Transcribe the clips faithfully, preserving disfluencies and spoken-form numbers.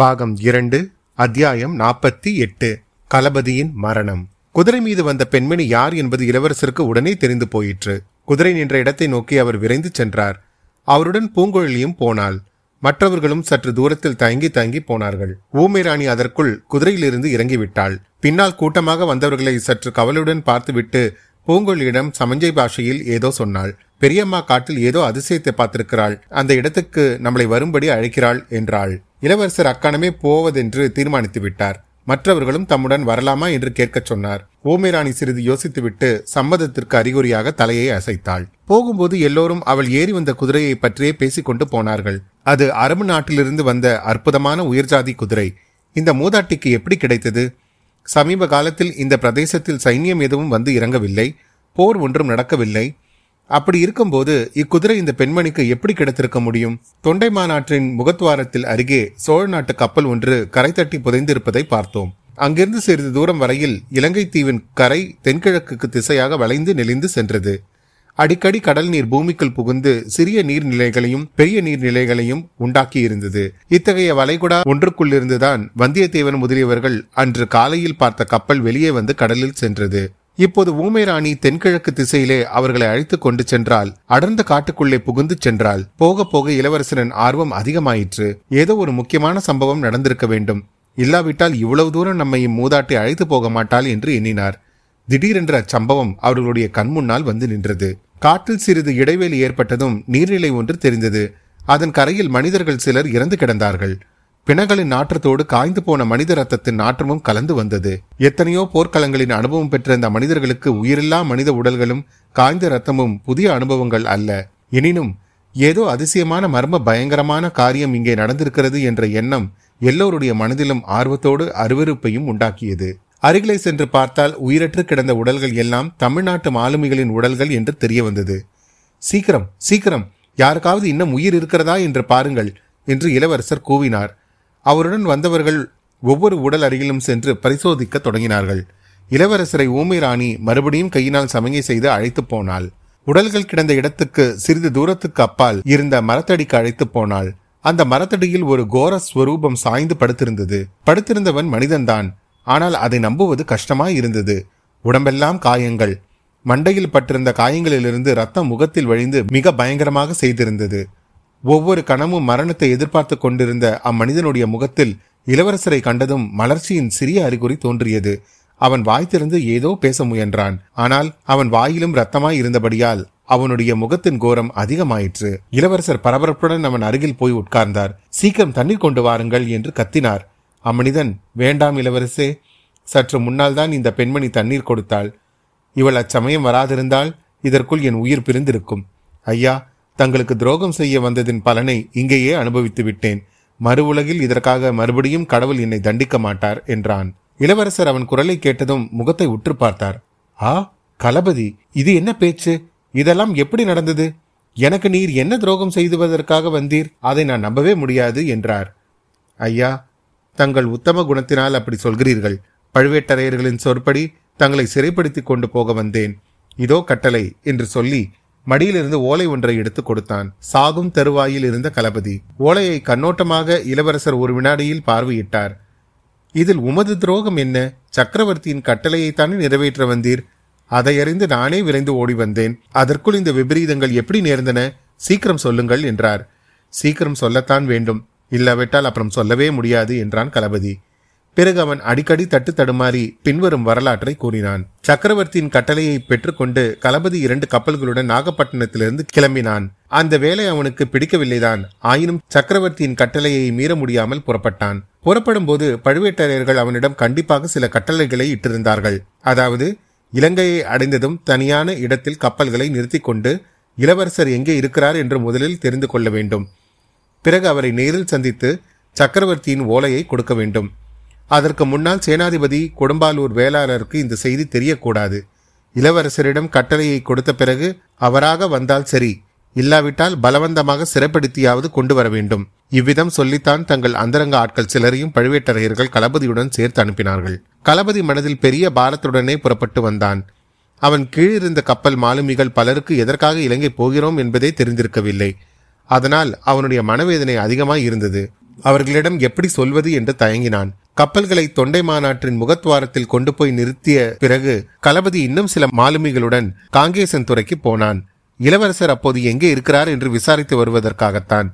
பாகம் இரண்டு, அத்தியாயம் நாற்பத்தி எட்டு. கலபதியின் மரணம். குதிரை மீது வந்த பெண்மணி யார் என்பது இளவரசருக்கு உடனே தெரிந்து போயிற்று. குதிரை நின்ற இடத்தை நோக்கி அவர் விரைந்து சென்றார். அவருடன் பூங்குழலியும் போனாள். மற்றவர்களும் சற்று தூரத்தில் தயங்கி தயங்கி போனார்கள். ஊமைராணி அதற்குள் குதிரையிலிருந்து இறங்கிவிட்டாள். பின்னால் கூட்டமாக வந்தவர்களை சற்று கவலையுடன் பார்த்துவிட்டு பூங்குழலியிடம் சமஞ்சை பாஷையில் ஏதோ சொன்னாள். பெரியம்மா காட்டில் ஏதோ அதிசயத்தை பார்த்திருக்கிறாள், அந்த இடத்துக்கு நம்மளை வரும்படி அழைக்கிறாள் என்றாள். இளவரசர் அக்கானமே போவதென்று தீர்மானித்து விட்டார். மற்றவர்களும் தம்முடன் வரலாமா என்று கேட்க சொன்னார். ஊமைராணி சிறிது யோசித்துவிட்டு சம்மதத்திற்கு அறிகுறியாக தலையை அசைத்தாள். போகும்போது எல்லோரும் அவள் ஏறி வந்த குதிரையை பற்றியே பேசிக்கொண்டு போனார்கள். அது அரபு நாட்டிலிருந்து வந்த அற்புதமான உயர்ஜாதி குதிரை. இந்த மூதாட்டிக்கு எப்படி கிடைத்தது? சமீப காலத்தில் இந்த பிரதேசத்தில் சைன்யம் எதுவும் வந்து இறங்கவில்லை, போர் ஒன்றும் நடக்கவில்லை. அப்படி இருக்கும்போது இக்குதிரை இந்த பெண்மணிக்கு எப்படி கிடைத்திருக்க முடியும்? தொண்டை மாநாட்டின் முகத்துவாரத்தில் அருகே சோழ நாட்டு கப்பல் ஒன்று கரை தட்டி புதைந்திருப்பதை பார்த்தோம். அங்கிருந்து சிறிது தூரம் வரையில் இலங்கை தீவின் கரை தென்கிழக்கு திசையாக வளைந்து நெளிந்து சென்றது. அடிக்கடி கடல் நீர் பூமிக்குள் புகுந்து சிறிய நீர்நிலைகளையும் பெரிய நீர்நிலைகளையும் உண்டாக்கி இருந்தது. இத்தகைய வளைகுடா ஒன்றுக்குள்ளிருந்துதான் வந்தியத்தேவன் முதலியவர்கள் அன்று காலையில் பார்த்த கப்பல் வெளியே வந்து கடலில் சென்றது. இப்போது ஊமைராணி தென்கிழக்கு திசையிலே அவர்களை அழைத்து கொண்டு சென்றால் அடர்ந்த காட்டுக்குள்ளே புகுந்து சென்றால் போக போக இளவரசனின் ஆர்வம் அதிகமாயிற்று. ஏதோ ஒரு முக்கியமான சம்பவம் நடந்திருக்க வேண்டும், இல்லாவிட்டால் இவ்வளவு தூரம் நம்மை இம்மூதாட்டி அழைத்து போக மாட்டாள் என்று எண்ணினார். திடீரென்ற அச்சம்பவம் அவர்களுடைய கண்முன்னால் வந்து நின்றது. காட்டில் சிறிது இடைவேளி ஏற்பட்டதும் நீர்நிலை ஒன்று தெரிந்தது. அதன் கரையில் மனிதர்கள் சிலர் இறந்து கிடந்தார்கள். பிணங்களின் நாற்றத்தோடு காய்ந்து போன மனித ரத்தத்தின் நாற்றமும் கலந்து வந்தது. எத்தனையோ போர்க்களங்களின் அனுபவம் பெற்ற இந்த மனிதர்களுக்கு உயிரில்லா மனித உடல்களும் காய்ந்த இரத்தமும் புதிய அனுபவங்கள் அல்ல. எனினும் ஏதோ அதிசயமான மர்ம பயங்கரமான காரியம் இங்கே நடந்திருக்கிறது என்ற எண்ணம் எல்லோருடைய மனதிலும் ஆர்வத்தோடு அருவருப்பையும் உண்டாக்கியது. அருகிலே சென்று பார்த்தால் உயிரற்று கிடந்த உடல்கள் எல்லாம் தமிழ்நாட்டு மாலுமிகளின் உடல்கள் என்று தெரிய வந்தது. சீக்கிரம் சீக்கிரம், யாருக்காவது இன்னும் உயிர் இருக்கிறதா என்று பாருங்கள் என்று இளவரசர் கூவினார். அவருடன் வந்தவர்கள் ஒவ்வொரு உடல் அருகிலும் சென்று பரிசோதிக்க தொடங்கினார்கள். இளவரசரை ஊமைராணி மறுபடியும் கையினால் சமங்கை செய்து அழைத்து போனாள். உடல்கள் கிடந்த இடத்துக்கு சிறிது தூரத்துக்கு அப்பால் இருந்த மரத்தடிக்கு அழைத்து போனாள். அந்த மரத்தடியில் ஒரு கோர ஸ்வரூபம் சாய்ந்து படுத்திருந்தது. படுத்திருந்தவன் மனிதன்தான், ஆனால் அதை நம்புவது கஷ்டமாய் இருந்தது. உடம்பெல்லாம் காயங்கள். மண்டையில் பட்டிருந்த காயங்களிலிருந்து ரத்தம் முகத்தில் வழிந்து மிக பயங்கரமாக செய்திருந்தது. ஒவ்வொரு கணமும் மரணத்தை எதிர்பார்த்து கொண்டிருந்த அம்மனிதனுடைய முகத்தில் இளவரசரை கண்டதும் மலர்ச்சியின் சிறிய அறிகுறி தோன்றியது. அவன் வாய் திறந்து ஏதோ பேச முயன்றான். ஆனால் அவன் வாயிலும் ரத்தமாய் இருந்தபடியால் அவனுடைய முகத்தின் கோரம் அதிகமாயிற்று. இளவரசர் பரபரப்புடன் அவன் அருகில் போய் உட்கார்ந்தார். சீக்கிரம் தண்ணீர் கொண்டு வாருங்கள் என்று கத்தினார். அம்மனிதன், வேண்டாம் இளவரசே, சற்று முன்னால் தான் இந்த பெண்மணி தண்ணீர் கொடுத்தாள். இவள் அச்சமயம் வராதிருந்தால் இதற்குள் என் உயிர் பிரிந்திருக்கும். ஐயா, தங்களுக்கு துரோகம் செய்ய வந்ததின் பலனை இங்கேயே அனுபவித்து விட்டேன். மறு உலகில் இதற்காக மறுபடியும் கடவுள் என்னை தண்டிக்க மாட்டார் என்றான். இளவரசர் அவன் குரலை கேட்டதும் முகத்தை உற்று பார்த்தார். ஆ, கலபதி, இது என்ன பேச்சு? இதெல்லாம் எப்படி நடந்தது? எனக்கு நீர் என்ன துரோகம் செய்துவதற்காக வந்தீர்? அதை நான் நம்பவே முடியாது என்றார். ஐயா, தங்கள் உத்தம குணத்தினால் அப்படி சொல்கிறீர்கள். பழுவேட்டரையர்களின் சொற்படி தங்களை சிறைப்படுத்தி கொண்டு போக வந்தேன். இதோ கட்டளை என்று சொல்லி மடியிலிருந்து ஓலை ஒன்றை எடுத்து கொடுத்தான். சாகும் தருவாயில் இருந்த கலபதி ஓலையை கண்ணோட்டமாக இளவரசர் ஒரு வினாடியில் பார்வையிட்டார். இதில் உமது துரோகம் என்ன? சக்கரவர்த்தியின் கட்டளையைத்தானே நிறைவேற்ற வந்தீர். அதையறிந்து நானே விரைந்து ஓடி வந்தேன். அதற்குள் இந்த விபரீதங்கள் எப்படி நேர்ந்தன? சீக்கிரம் சொல்லுங்கள் என்றார். சீக்கிரம் சொல்லத்தான் வேண்டும், இல்லாவிட்டால் அப்புறம் சொல்லவே முடியாது என்றான் கலபதி. பிறகு அவன் அடிக்கடி தட்டு தடுமாறி பின்வரும் வரலாற்றை கூறினான். சக்கரவர்த்தியின் கட்டளையை பெற்றுக்கொண்டு கலபதி இரண்டு கப்பல்களுடன் நாகப்பட்டினத்திலிருந்து கிளம்பினான். அந்த வேலை அவனுக்கு பிடிக்கவில்லைதான். ஆயினும் சக்கரவர்த்தியின் கட்டளையை மீற முடியாமல் புறப்பட்டான். புறப்படும் போது பழுவேட்டரையர்கள் அவனிடம் கண்டிப்பாக சில கட்டளைகளை இட்டிருந்தார்கள். அதாவது, இலங்கையை அடைந்ததும் தனியான இடத்தில் கப்பல்களை நிறுத்தி கொண்டு இளவரசர் எங்கே இருக்கிறார் என்று முதலில் தெரிந்து கொள்ள வேண்டும். பிறகு அவரை நேரில் சந்தித்து சக்கரவர்த்தியின் ஓலையை கொடுக்க வேண்டும். அதற்கு முன்னால் சேனாதிபதி கொடும்பாலூர் வேளாளருக்கு இந்த செய்தி தெரியக்கூடாது. இளவரசரிடம் கட்டளையை கொடுத்த பிறகு அவராக வந்தால் சரி, இல்லாவிட்டால் பலவந்தமாக சிறைப்படுத்தியாவது கொண்டு வர வேண்டும். இவ்விதம் சொல்லித்தான் தங்கள் அந்தரங்க ஆட்கள் சிலரையும் பழுவேட்டரையர்கள் கலபதியுடன் சேர்த்து அனுப்பினார்கள். கலபதி மனதில் பெரிய பாரத்துடனே புறப்பட்டு வந்தான். அவன் கீழிருந்த கப்பல் மாலுமிகள் பலருக்கு எதற்காக இலங்கை போகிறோம் என்பதே தெரிந்திருக்கவில்லை. அதனால் அவனுடைய மனவேதனை அதிகமாய் இருந்தது. அவர்களிடம் எப்படி சொல்வது என்று தயங்கினான். கப்பல்களை தொண்டை மாநாட்டின் முகத்வாரத்தில் கொண்டு போய் நிறுத்திய பிறகு களபதி இன்னும் சில மாலுமிகளுடன் காங்கேசன் துறைக்கு போனான். இளவரசர் அப்போது எங்கே இருக்கிறார் என்று விசாரித்து வருவதற்காகத்தான்.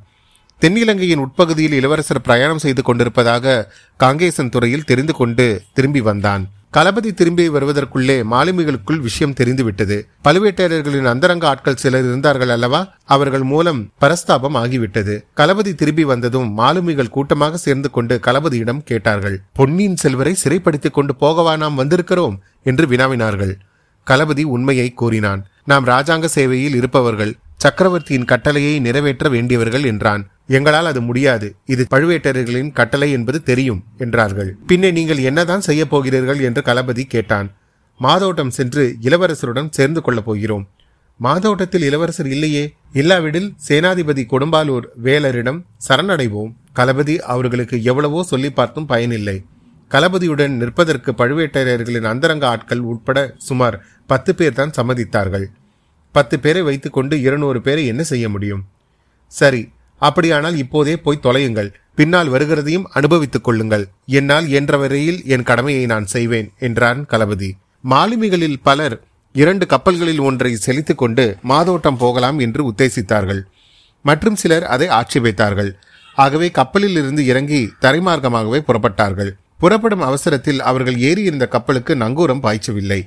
தென்னிலங்கையின் உட்பகுதியில் இளவரசர் பிரயாணம் செய்து கொண்டிருப்பதாக காங்கேசன் துறையில் தெரிந்து கொண்டு திரும்பி வந்தான். களபதி திரும்பி வருவதற்குள்ளே மாலுமிகளுக்குள் விஷயம் தெரிந்துவிட்டது. பழுவேட்டையர்களின் அந்தரங்க ஆட்கள் சிலர் இருந்தார்கள் அல்லவா, அவர்கள் மூலம் பரஸ்தாபம் ஆகிவிட்டது. களபதி திரும்பி வந்ததும் மாலுமிகள் கூட்டமாக சேர்ந்து கொண்டு களபதியிடம் கேட்டார்கள். பொன்னியின் செல்வரை சிறைப்படுத்திக் கொண்டு போகவா நாம் வந்திருக்கிறோம் என்று வினாவினார்கள். களபதி உண்மையை கூறினான். நாம் ராஜாங்க சேவையில் இருப்பவர்கள், சக்கரவர்த்தியின் கட்டளையை நிறைவேற்ற வேண்டியவர்கள் என்றான். எங்களால் அது முடியாது, இது பழுவேட்டரர்களின் கட்டளை என்பது தெரியும் என்றார்கள். பின்னே நீங்கள் என்னதான் செய்ய போகிறீர்கள் என்று களபதி கேட்டான். மாதோட்டம் சென்று இளவரசருடன் சேர்ந்து கொள்ளப் போகிறோம். மாதோட்டத்தில் இளவரசர் இல்லையே, இல்லாவிடில் சேனாதிபதி கொடும்பாலூர் வேலரிடம் சரணடைவோம். களபதி அவர்களுக்கு எவ்வளவோ சொல்லி பார்த்தும் பயனில்லை. களபதியுடன் நிற்பதற்கு பழுவேட்டரையர்களின் அந்தரங்க ஆட்கள் உட்பட சுமார் பத்து பேர் தான் சம்மதித்தார்கள். பத்து பேரை வைத்துக்கொண்டு இருநூறு பேரை என்ன செய்ய முடியும்? சரி, அப்படியானால் இப்போதே போய் தொலையுங்கள், பின்னால் வருகிறதையும் அனுபவித்துக் கொள்ளுங்கள். என்னால் இயன்ற வரையில் என் கடமையை நான் செய்வேன் என்றான் களபதி. மாலுமிகளில் பலர் இரண்டு கப்பல்களில் ஒன்றை செலுத்திக் கொண்டு மாதோட்டம் போகலாம் என்று உத்தேசித்தார்கள். மற்றும் சிலர் அதை ஆட்சேபித்தார்கள். ஆகவே கப்பலில் இருந்து இறங்கி தரைமார்க்கமாகவே புறப்பட்டார்கள். புறப்படும் அவசரத்தில் அவர்கள் ஏறியிருந்த கப்பலுக்கு நங்கூரம் பாய்ச்சவில்லை.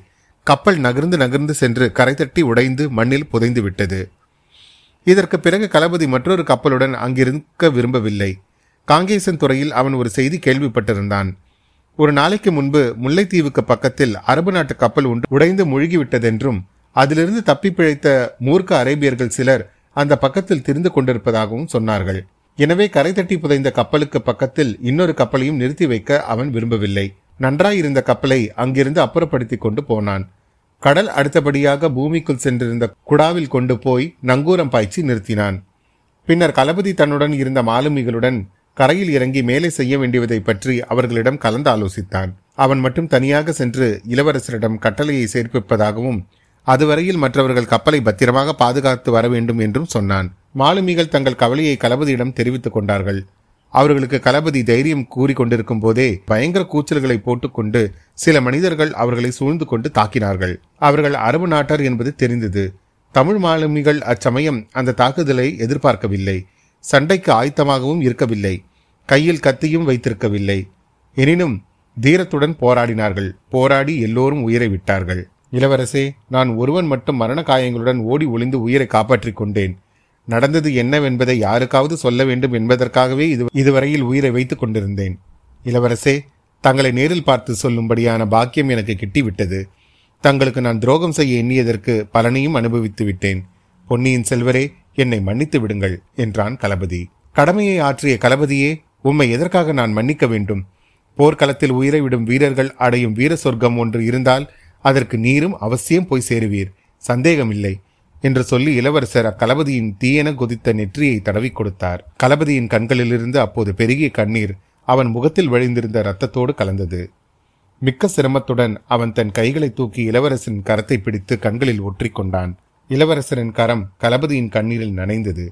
கப்பல் நகர்ந்து நகர்ந்து சென்று கரை தட்டி உடைந்து மண்ணில் புதைந்து விட்டது. இதற்கு பிறகு களபதி மற்றொரு கப்பலுடன் அங்கிருக்க விரும்பவில்லை. காங்கேசன் துறையில் அவன் ஒரு செய்தி கேள்விப்பட்டிருந்தான். ஒரு நாளைக்கு முன்பு முல்லைத்தீவுக்கு பக்கத்தில் அரபு நாட்டு கப்பல் ஒன்று உடைந்து முழுகிவிட்டதென்றும் அதிலிருந்து தப்பி பிழைத்த மூர்க்க அரேபியர்கள் சிலர் அந்த பக்கத்தில் திரிந்து கொண்டிருப்பதாகவும் சொன்னார்கள். எனவே கரை தட்டி புதைந்த கப்பலுக்கு பக்கத்தில் இன்னொரு கப்பலையும் நிறுத்தி வைக்க அவன் விரும்பவில்லை. நன்றாயிருந்த கப்பலை அங்கிருந்து அப்புறப்படுத்தி கொண்டு போனான். கடல் அடுத்தபடியாக பூமிக்குள் சென்றிருந்த குடாவில் கொண்டு போய் நங்கூரம் பாய்ச்சி நிறுத்தினான். பின்னர் களபதி தன்னுடன் இருந்த மாலுமிகளுடன் கரையில் இறங்கி மேலே செய்ய வேண்டியதை பற்றி அவர்களிடம் கலந்து ஆலோசித்தான். அவன் மட்டும் தனியாக சென்று இளவரசரிடம் கட்டளையை சேர்ப்பிப்பதாகவும் அதுவரையில் மற்றவர்கள் கப்பலை பத்திரமாக பாதுகாத்து வர வேண்டும் என்றும் சொன்னான். மாலுமிகள் தங்கள் கவலையை களபதியிடம் தெரிவித்துக் கொண்டார்கள். அவர்களுக்கு களபதி தைரியம் கூறி கொண்டிருக்கும் போதே பயங்கர கூச்சல்களை போட்டுக்கொண்டு சில மனிதர்கள் அவர்களை சூழ்ந்து கொண்டு தாக்கினார்கள். அவர்கள் அரபு நாட்டார் என்பது தெரிந்தது. தமிழ் மாலுமிகள் அச்சமயம் அந்த தாக்குதலை எதிர்பார்க்கவில்லை. சண்டைக்கு ஆயத்தமாகவும் இருக்கவில்லை. கையில் கத்தியும் வைத்திருக்கவில்லை. எனினும் தீரத்துடன் போராடினார்கள். போராடி எல்லோரும் உயிரை விட்டார்கள். இளவரசே, நான் ஒருவன் மட்டும் மரண காயங்களுடன் ஓடி ஒளிந்து உயிரை காப்பாற்றிக் கொண்டேன். நடந்தது என்னவென்பதை யாருக்காவது சொல்ல வேண்டும் என்பதற்காகவே இது இதுவரையில் உயிரை வைத்துக் கொண்டிருந்தேன். இளவரசே, தங்களை நேரில் பார்த்து சொல்லும்படியான பாக்கியம் எனக்கு கிட்டிவிட்டது. தங்களுக்கு நான் துரோகம் செய்ய எண்ணியதற்கு பலனையும் அனுபவித்து விட்டேன். பொன்னியின் செல்வரே, என்னை மன்னித்து விடுங்கள் என்றான் களபதி. கடமையை ஆற்றிய களபதியே, உம்மை எதற்காக நான் மன்னிக்க வேண்டும்? போர்க்களத்தில் உயிரை விடும் வீரர்கள் அடையும் வீர சொர்க்கம் ஒன்று இருந்தால் அதற்கு நீரும் அவசியம் போய் சேருவீர், சந்தேகமில்லை என்று சொல்லி இளவரசர் களபதியின் தீயென கொதித்த நெற்றியை தடவி கொடுத்தார். களபதியின் கண்களிலிருந்து அப்போது பெருகிய கண்ணீர் அவன் முகத்தில் வழிந்திருந்த இரத்தத்தோடு கலந்தது. மிக்க சிரமத்துடன் அவன் தன் கைகளை தூக்கி இளவரசரின் கரத்தை பிடித்து கண்களில் ஒற்றிக்கொண்டான். இளவரசரின் கரம் களபதியின் கண்ணீரில் நனைந்தது.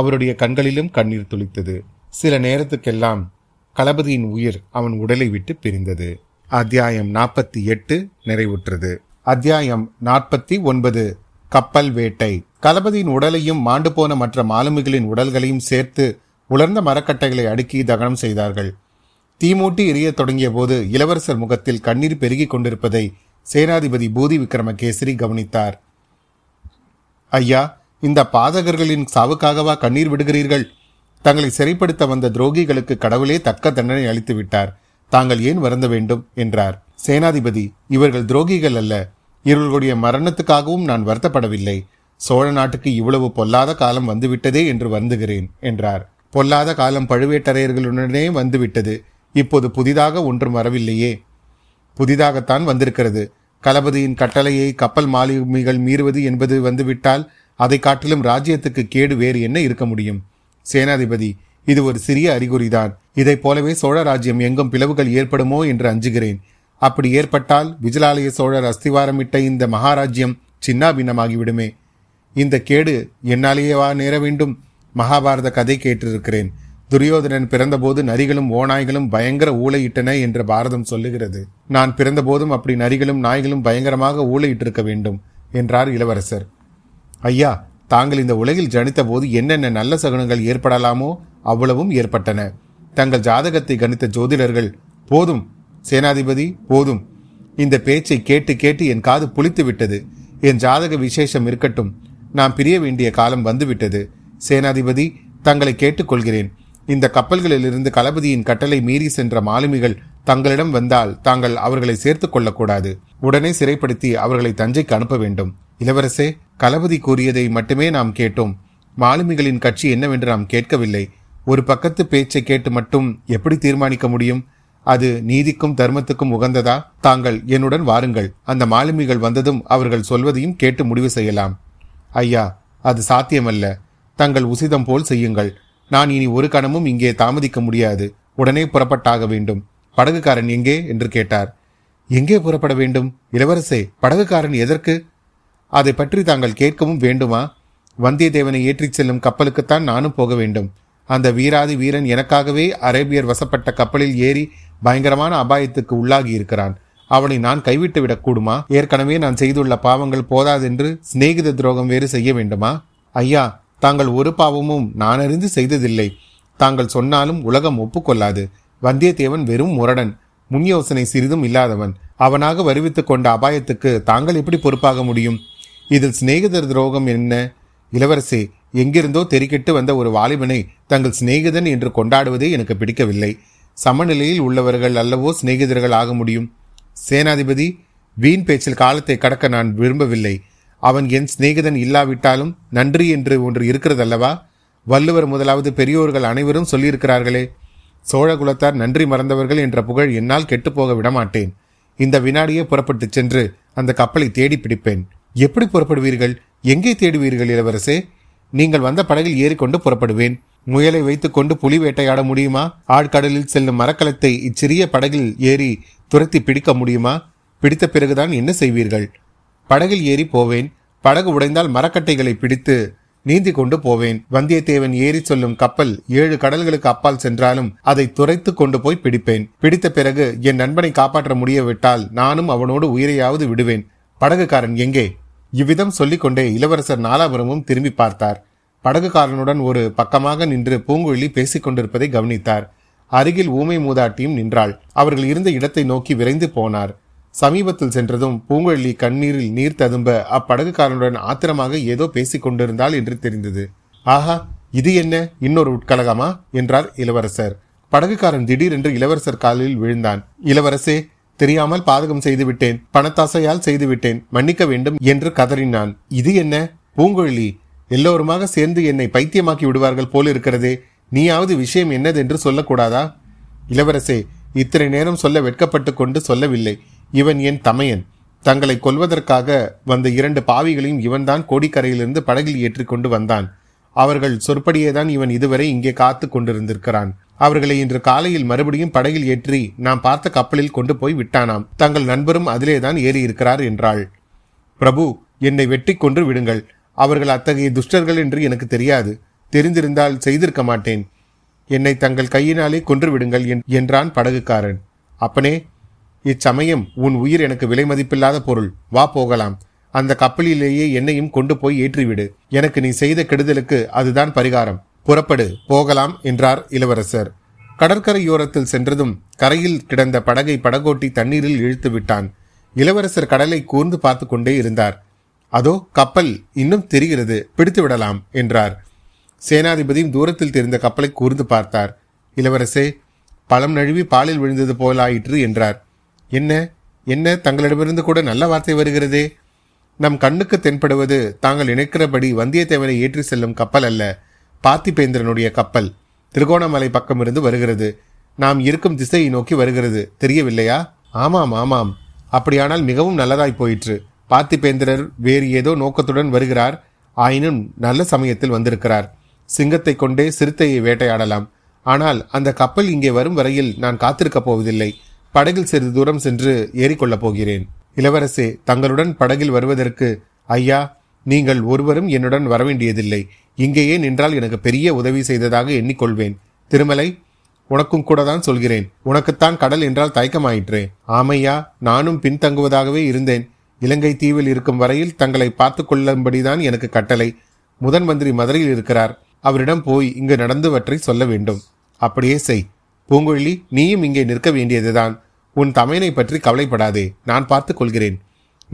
அவருடைய கண்களிலும் கண்ணீர் துளித்தது. சில நேரத்துக்கெல்லாம் களபதியின் உயிர் அவன் உடலை விட்டு பிரிந்தது. அத்தியாயம் நாற்பத்தி எட்டு நிறைவுற்றது. அத்தியாயம் நாற்பத்தி ஒன்பது கப்பல் வேட்டை. களபதியின் உடலையும் மாண்டு போன மற்ற மாலுமிகளின் உடல்களையும் சேர்த்து உலர்ந்த மரக்கட்டைகளை அடுக்கி தகனம் செய்தார்கள். தீமூட்டி எரிய தொடங்கிய போது இளவரசர் முகத்தில் கண்ணீர் பெருகி கொண்டிருப்பதை சேனாதிபதி பூதி விக்ரமகேசரி கவனித்தார். ஐயா, இந்த பாதகர்களின் சாவுக்காகவா கண்ணீர் விடுகிறீர்கள்? தங்களை சிறைப்படுத்த வந்த துரோகிகளுக்கு கடவுளே தக்க தண்டனை அளித்து விட்டார். தாங்கள் ஏன் வருந்த வேண்டும் என்றார். சேனாதிபதி, இவர்கள் துரோகிகள் அல்ல. இவர்களுடைய மரணத்துக்காகவும் நான் வருத்தப்படவில்லை. சோழ நாட்டுக்கு இவ்வளவு பொல்லாத காலம் வந்துவிட்டதே என்று வருந்துகிறேன் என்றார். பொல்லாத காலம் பழுவேட்டரையர்களுடனே வந்துவிட்டது. இப்போது புதிதாக ஒன்றும் வரவில்லையே. புதிதாகத்தான் வந்திருக்கிறது. களபதியின் கட்டளையை கப்பல் மாலுமிகள் மீறுவது என்பது வந்துவிட்டால் அதை காட்டிலும் ராஜ்யத்துக்கு கேடு வேறு என்ன இருக்க முடியும்? சேனாதிபதி, இது ஒரு சிறிய அறிகுறிதான். இதைப் போலவே சோழ ராஜ்யம் எங்கும் பிளவுகள் ஏற்படுமோ என்று அஞ்சுகிறேன். அப்படி ஏற்பட்டால் விஜயாலய சோழர் அஸ்திவாரமிட்ட இந்த மகாராஜ்யம் சின்னாபின்னமாகிவிடுமே. இந்த கேடு என்னாலேயேவா நேர வேண்டும்? மகாபாரத கதை கேட்டிருக்கிறேன். துரியோதனன் பிறந்தபோது நரிகளும் ஓநாய்களும் பயங்கர ஊளையிட்டன என்று பாரதம் சொல்லுகிறது. நான் பிறந்தபோதும் அப்படி நரிகளும் நாய்களும் பயங்கரமாக ஊளையிட்டிருக்க வேண்டும் என்றார் இளவரசர். ஐயா, தாங்கள் இந்த உலகில் ஜனித்த போது என்னென்ன நல்ல சகுனங்கள் ஏற்படலாமோ அவ்வளவும் ஏற்பட்டன. தங்கள் ஜாதகத்தை கணித்த ஜோதிடர்கள் போதும் சேனாதிபதி போதும், இந்த பேச்சை கேட்டு கேட்டு என் காது புளித்து விட்டது. என் ஜாதக விசேஷம் இருக்கட்டும், நாம் பிரிய வேண்டிய காலம் வந்துவிட்டது. சேனாதிபதி, தங்களை கேட்டுக்கொள்கிறேன், இந்த கப்பல்களிலிருந்து களபதியின் கட்டளை மீறி சென்ற மாலுமிகள் தங்களிடம் வந்தால் தாங்கள் அவர்களை சேர்த்து கொள்ளக்கூடாது. உடனே சிறைப்படுத்தி அவர்களை தஞ்சைக்கு அனுப்ப வேண்டும். இளவரசே, களபதி கூறியதை மட்டுமே நாம் கேட்டோம். மாலுமிகளின் கட்சி என்னவென்று நாம் கேட்கவில்லை. ஒரு பக்கத்து பேச்சை கேட்டு மட்டும் எப்படி தீர்மானிக்க முடியும்? அது நீதிக்கும் தர்மத்துக்கும் உகந்ததா? தாங்கள் என்னுடன் வாருங்கள். அந்த மாலுமிகள் வந்ததும் அவர்கள் சொல்வதையும் கேட்டு முடிவு செய்யலாம். ஐயா, அது சாத்தியமல்ல. தங்கள் உசிதம் போல் செய்யுங்கள். நான் இனி ஒரு கணமும் இங்கே தாமதிக்க முடியாது. உடனே புறப்பட்டாக வேண்டும். படகுக்காரன் எங்கே என்று கேட்டார். எங்கே புறப்பட வேண்டும் இளவரசே? படகுக்காரன் எதற்கு? அதை பற்றி தாங்கள் கேட்கவும் வேண்டுமா? வந்தியத்தேவனை ஏற்றிச் செல்லும் கப்பலுக்குத்தான் நானும் போக வேண்டும். அந்த வீராதி வீரன் எனக்காகவே அரேபியர் வசப்பட்ட கப்பலில் ஏறி பயங்கரமான அபாயத்துக்கு உள்ளாகி இருக்கிறான். அவனை நான் கைவிட்டு விடக்கூடுமா? ஏற்கனவே நான் செய்துள்ள பாவங்கள் போதாதென்று சிநேகித துரோகம் வேறு செய்ய வேண்டுமா? ஐயா, தாங்கள் ஒரு பாவமும் நான் அறிந்து செய்ததில்லை. தாங்கள் சொன்னாலும் உலகம் ஒப்புக்கொள்ளாது. வந்தியத்தேவன் வெறும் முரடன், முன் யோசனை சிறிதும் இல்லாதவன். அவனாக வருவித்து கொண்ட அபாயத்துக்கு தாங்கள் எப்படி பொறுப்பாக முடியும்? இதில் சிநேகிதர் துரோகம் என்ன? இளவரசே, எங்கிருந்தோ தெரிக்கிட்டு வந்த ஒரு வாலிபனை தங்கள் சிநேகிதன் என்று கொண்டாடுவதே எனக்கு பிடிக்கவில்லை. சமநிலையில் உள்ளவர்கள் அல்லவோ சிநேகிதர்கள் ஆக முடியும். சேனாதிபதி, வீண் பேச்சில் காலத்தை கடக்க நான் விரும்பவில்லை. அவன் என் சிநேகிதன் இல்லாவிட்டாலும் நன்றி என்று ஒன்று இருக்கிறதல்லவா? வள்ளுவர் முதலாவது பெரியோர்கள் அனைவரும் சொல்லியிருக்கிறார்களே, சோழகுலத்தார் நன்றி மறந்தவர்கள் என்ற புகழ் என்னால் கெட்டுப்போக விடமாட்டேன். இந்த வினாடியே புறப்பட்டு சென்று அந்த கப்பலை தேடி பிடிப்பேன். எப்படி புறப்படுவீர்கள்? எங்கே தேடுவீர்கள் இளவரசே? நீங்கள் வந்த படகில் ஏறிக்கொண்டு புறப்படுவேன். முயலை வைத்துக்கொண்டு புலி வேட்டையாட முடியுமா? ஆழ்கடலில் செல்லும் மரக்கலத்தை இச்சிறிய படகில் ஏறி துரத்தி பிடிக்க முடியுமா? பிடித்த பிறகுதான் என்ன செய்வீர்கள்? படகில் ஏறி போவேன். படகு உடைந்தால் மரக்கட்டைகளை பிடித்து நீந்தி கொண்டு போவேன். வந்தியத்தேவன் ஏறி சொல்லும் கப்பல் ஏழு கடல்களுக்கு அப்பால் சென்றாலும் அதை துரைத்து கொண்டு போய் பிடிப்பேன். பிடித்த பிறகு என் நண்பனை காப்பாற்ற முடியவிட்டால் நானும் அவனோடு உயிரையாவது விடுவேன். படகுக்காரன் எங்கே? இவ்விதம் சொல்லிக்கொண்டே இளவரசர் நாலாபுரமும் திரும்பி பார்த்தார். படகுக்காரனுடன் ஒரு பக்கமாக நின்று பூங்குழலி பேசிக்கொண்டிருப்பதை கவனித்தார். அருகில் ஊமை மூதாட்டியும் நின்றாள். அவர்கள் இருந்த இடத்தை நோக்கி விரைந்து போனார். சமீபத்தில் சென்றதும் பூங்குழலி கண்ணீரில் நீர் ததும்ப அப்படகுக்காரனுடன் ஆத்திரமாக ஏதோ பேசிக் கொண்டிருந்தாள் என்று தெரிந்தது. ஆஹா, இது என்ன, இன்னொரு உட்கலகமா என்றார் இளவரசர். படகுக்காரன் திடீரென்று இளவரசர் காலில் விழுந்தான். இளவரசே, தெரியாமல் பாதகம் செய்துவிட்டேன், பணத்தாசையால் செய்துவிட்டேன், மன்னிக்க வேண்டும் என்று கதறினான். இது என்ன பூங்குழலி, எல்லோருமாக சேர்ந்து என்னை பைத்தியமாக்கி விடுவார்கள் போலிருக்கிறதே. நீயாவது விஷயம் என்னதென்று சொல்லக்கூடாதா? இளவரசே, இத்தனை நேரம் சொல்ல வெட்கப்பட்டு கொண்டு சொல்லவில்லை. இவன் என் தமையன். தங்களை கொல்வதற்காக வந்த இரண்டு பாவிகளையும் இவன்தான் கோடிக்கரையிலிருந்து படகில் ஏற்றிக்கொண்டு வந்தான். அவர்கள் சொற்படியேதான் இவன் இதுவரை இங்கே காத்து கொண்டிருந்திருக்கிறான். அவர்களை இன்று காலையில் மறுபடியும் படகில் ஏற்றி நாம் பார்த்த கப்பலில் கொண்டு போய் விட்டானாம். தங்கள் நண்பரும் அதிலேதான் ஏறியிருக்கிறார் என்றாள். பிரபு, என்னை வெட்டி கொன்று விடுங்கள். அவர்கள் அத்தகைய துஷ்டர்கள் என்று எனக்கு தெரியாது. தெரிந்திருந்தால் செய்திருக்க மாட்டேன். என்னை தங்கள் கையினாலே கொன்று விடுங்கள் என்றான் படகுக்காரன். அப்பனே, இச்சமயம் உன் உயிர் எனக்கு விலை மதிப்பில்லாத பொருள். வா போகலாம். அந்த கப்பலிலேயே என்னையும் கொண்டு போய் ஏற்றிவிடு. எனக்கு நீ செய்த கெடுதலுக்கு அதுதான் பரிகாரம். புறப்படு, போகலாம் என்றார் இளவரசர். கடற்கரையோரத்தில் சென்றதும் கரையில் கிடந்த படகை படகோட்டி தண்ணீரில் இழுத்து விட்டான். இளவரசர் கடலை கூர்ந்து பார்த்து கொண்டே இருந்தார். அதோ கப்பல் இன்னும் தெரிகிறது, பிடித்து விடலாம் என்றார். சேனாதிபதியும் தூரத்தில் தெரிந்த கப்பலை கூர்ந்து பார்த்தார். இளவரசே, பழம் நழுவி பாலில் விழுந்தது போலாயிற்று என்றார். என்ன என்ன, தங்களிடமிருந்து கூட நல்ல வார்த்தை வருகிறதே. நம் கண்ணுக்கு தென்படுவது தாங்கள் நினைக்கிறபடி வந்தியத்தேவனை ஏற்றி செல்லும் கப்பல் அல்ல, பார்த்திபேந்திரனுடைய கப்பல். திருகோணமலை பக்கம் இருந்து வருகிறது. நாம் இருக்கும் திசையை நோக்கி வருகிறது. தெரியவில்லையா? ஆமாம் ஆமாம். அப்படியானால் மிகவும் நல்லதாய் போயிற்று. பார்த்திபேந்திரர் வேறு ஏதோ நோக்கத்துடன் வருகிறார். ஆயினும் நல்ல சமயத்தில் வந்திருக்கிறார். சிங்கத்தை கொண்டே சிறுத்தையை வேட்டையாடலாம். ஆனால் அந்த கப்பல் இங்கே வரும் வரையில் நான் காத்திருக்கப் போவதில்லை. படகில் சிறிது தூரம் சென்று ஏறிக்கொள்ளப் போகிறேன். இளவரசே, தங்களுடன் படகில் வருவதற்கு ஐயா நீங்கள் ஒருவரும் என்னுடன் வரவேண்டியதில்லை. இங்கேயே நின்றால் எனக்கு பெரிய உதவி செய்ததாக எண்ணிக்கொள்வேன். திருமலை, உனக்கும் கூட தான் சொல்கிறேன். உனக்குத்தான் கடல் என்றால் தயக்கமாயிற்று. ஆமையா, நானும் பின்தங்குவதாகவே இருந்தேன். இலங்கை தீவில் இருக்கும் வரையில் தங்களை பார்த்து கொள்ளும்படிதான் எனக்கு கட்டளை. முதன் மந்திரி மதுரையில் இருக்கிறார். அவரிடம் போய் இங்கு நடந்தவற்றை சொல்ல வேண்டும். அப்படியே செய். பூங்குழலி, நீயும் இங்கே நிற்க வேண்டியதுதான். உன் தமையனை பற்றி கவலைப்படாதே, நான் பார்த்து கொள்கிறேன்.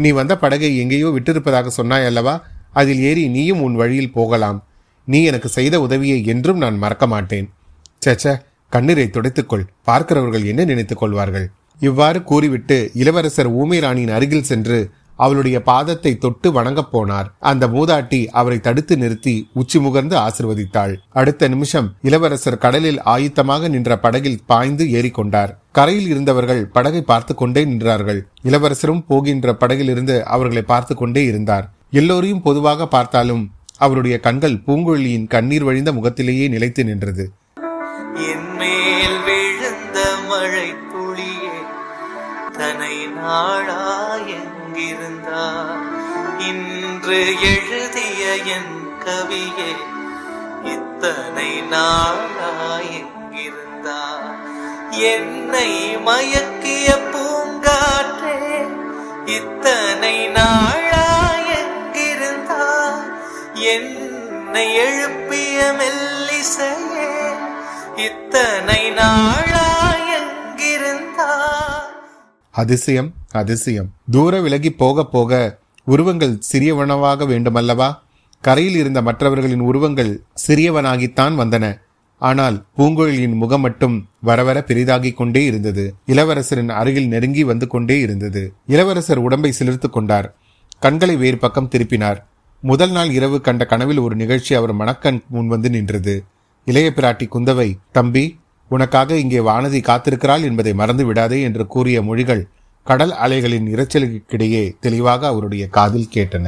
நீ வந்த படகை எங்கேயோ விட்டிருப்பதாக சொன்னாய் அல்லவா? அதில் ஏறி நீயும் உன் வழியில் போகலாம். நீ எனக்கு செய்த உதவியை என்றும் நான் மறக்க மாட்டேன். சேச்ச, கண்ணீரை துடைத்துக்கொள். பார்க்கிறவர்கள் என்ன நினைத்துக் கொள்வார்கள்? இவ்வாறு கூறிவிட்டு இளவரசர் ஊமைராணியின் அருகில் சென்று அவளுடைய பாதத்தை தொட்டு வணங்கப் போனார். அந்த மூதாட்டி அவரை தடுத்து நிறுத்தி உச்சி முகர்ந்து ஆசிர்வதித்தாள். அடுத்த நிமிஷம் இளவரசர் கடலில் ஆயுத்தமாக நின்ற படகில் பாய்ந்து ஏறிக்கொண்டார். கரையில் இருந்தவர்கள் படகை பார்த்து கொண்டே நின்றார்கள். இளவரசரும் போகின்ற படகிலிருந்து அவர்களை பார்த்து கொண்டே இருந்தார். எல்லோரையும் பொதுவாக பார்த்தாலும் அவருடைய கண்கள் பூங்குழலியின் கண்ணீர் வழிந்த முகத்திலேயே நிலைத்து நின்றது. இன்று எழுதிய என் கவியே இத்தனை நாளாயிருந்தாய். என்னை மயக்கிய பூங்காற்றே இத்தனை நாளாயிருந்தாய். என்னை எழுப்பிய மெல்லிசையே இத்தனை நாளாயிருந்தாய். அதிசயம், அதிசயம். தூர விலகி போக போக உருவங்கள் சிறியவனவாக வேண்டுமல்லவா? கரையில் இருந்த மற்றவர்களின் உருவங்கள் சிறியவனாகித்தான் வந்தன. ஆனால் பூங்குழலியின் முகம் மட்டும் வரவர பெரிதாகிக் கொண்டே இருந்தது. இளவரசரின் அருகில் நெருங்கி வந்து கொண்டே இருந்தது. இளவரசர் உடம்பை சிலிர்த்துக் கொண்டார். கண்களை வேறு பக்கம் திருப்பினார். முதல் நாள் இரவு கண்ட கனவில் ஒரு நிகழ்ச்சி அவர் மனக்கண் முன் வந்து நின்றது. இளைய பிராட்டி குந்தவை, தம்பி, உனக்காக இங்கே வானதி காத்திருக்கிறாள் என்பதை மறந்து விடாதே என்று கூறிய மொழிகள் கடல் அலைகளின் இரைச்சலுக்கிடையே தெளிவாக அவருடைய காதில் கேட்டன.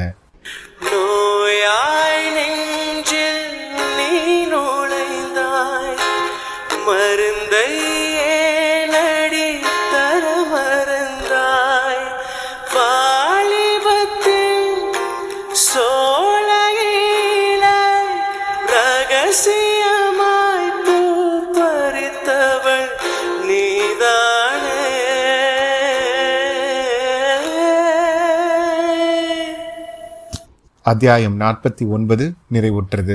அத்தியாயம் நாற்பத்தி ஒன்பது நிறைவுற்றது.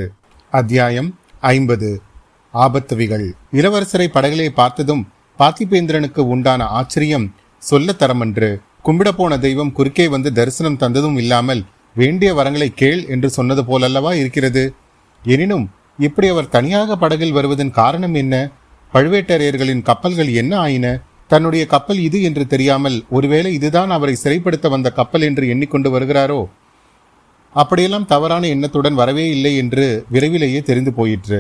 அத்தியாயம் ஐம்பது, ஆபத்துவிகள். இளவரசரை படகிலே பார்த்ததும் பார்த்திபேந்திரனுக்கு உண்டான ஆச்சரியம் சொல்ல தரமன்று. கும்பிடப்போன தெய்வம் குறுக்கே வந்து தரிசனம் தந்ததும் இல்லாமல் வேண்டிய வரங்களை கேள் என்று சொன்னது போலல்லவா இருக்கிறது. எனினும் இப்படி அவர் தனியாக படகில் வருவதன் காரணம் என்ன? பழுவேட்டரையர்களின் கப்பல்கள் என்ன ஆயின? தன்னுடைய கப்பல் இது என்று தெரியாமல் ஒருவேளை இதுதான் அவரை சிறைப்படுத்த வந்த கப்பல் என்று எண்ணிக்கொண்டு வருகிறாரோ? அப்படியெல்லாம் தவறான எண்ணத்துடன் வரவே இல்லை என்று விரைவிலேயே தெரிந்து போயிற்று.